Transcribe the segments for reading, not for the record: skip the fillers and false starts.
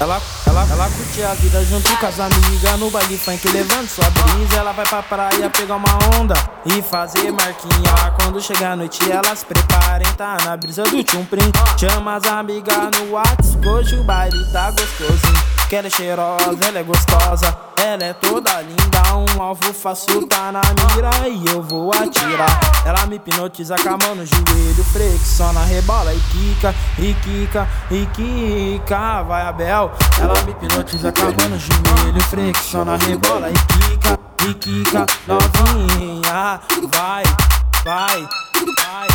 Ela curte a vida junto com as amigas no baile funk, levando sua brisa. Ela vai pra praia pegar uma onda e fazer marquinha. Quando chega a noite elas preparem, tá na brisa do tchumprim. Chama as amigas no Whats, hoje o baile tá gostosinho. Que ela é cheirosa, ela é gostosa, ela é toda linda. Um alvo fácil tá na mira e eu vou atirar. Ela me hipnotiza com a mão no joelho, flexiona, rebola e quica, e quica, e quica. Vai, Abel. Ela me hipnotiza com a mão no joelho, flexiona, rebola e quica, novinha. Vai, vai, vai, vai.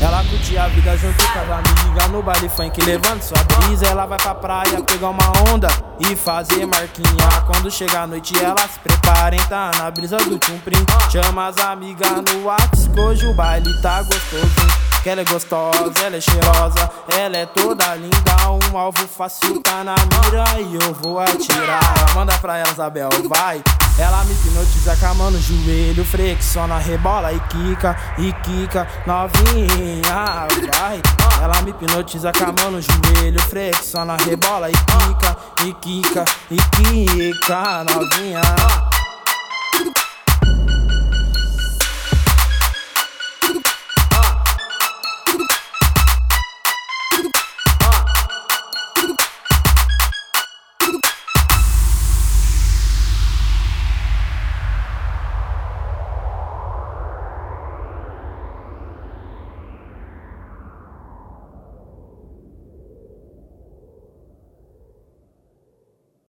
Ela curte a vida junto com as amigas no baile funk, levando sua brisa. Ela vai pra praia pegar uma onda e fazer marquinha. Quando chega a noite elas preparem, tá na brisa do tchumprim. Chama as amigas no Whats, hoje o baile tá gostoso. Que ela é gostosa, ela é cheirosa, ela é toda linda. Um alvo fácil tá na mira e eu vou atirar. Manda pra ela, Isabel, vai. Ela me hipnotiza com a mão no joelho, flexiona, rebola e quica, novinha, vai. Ela me hipnotiza com a mão no joelho, flexiona, rebola e quica, novinha.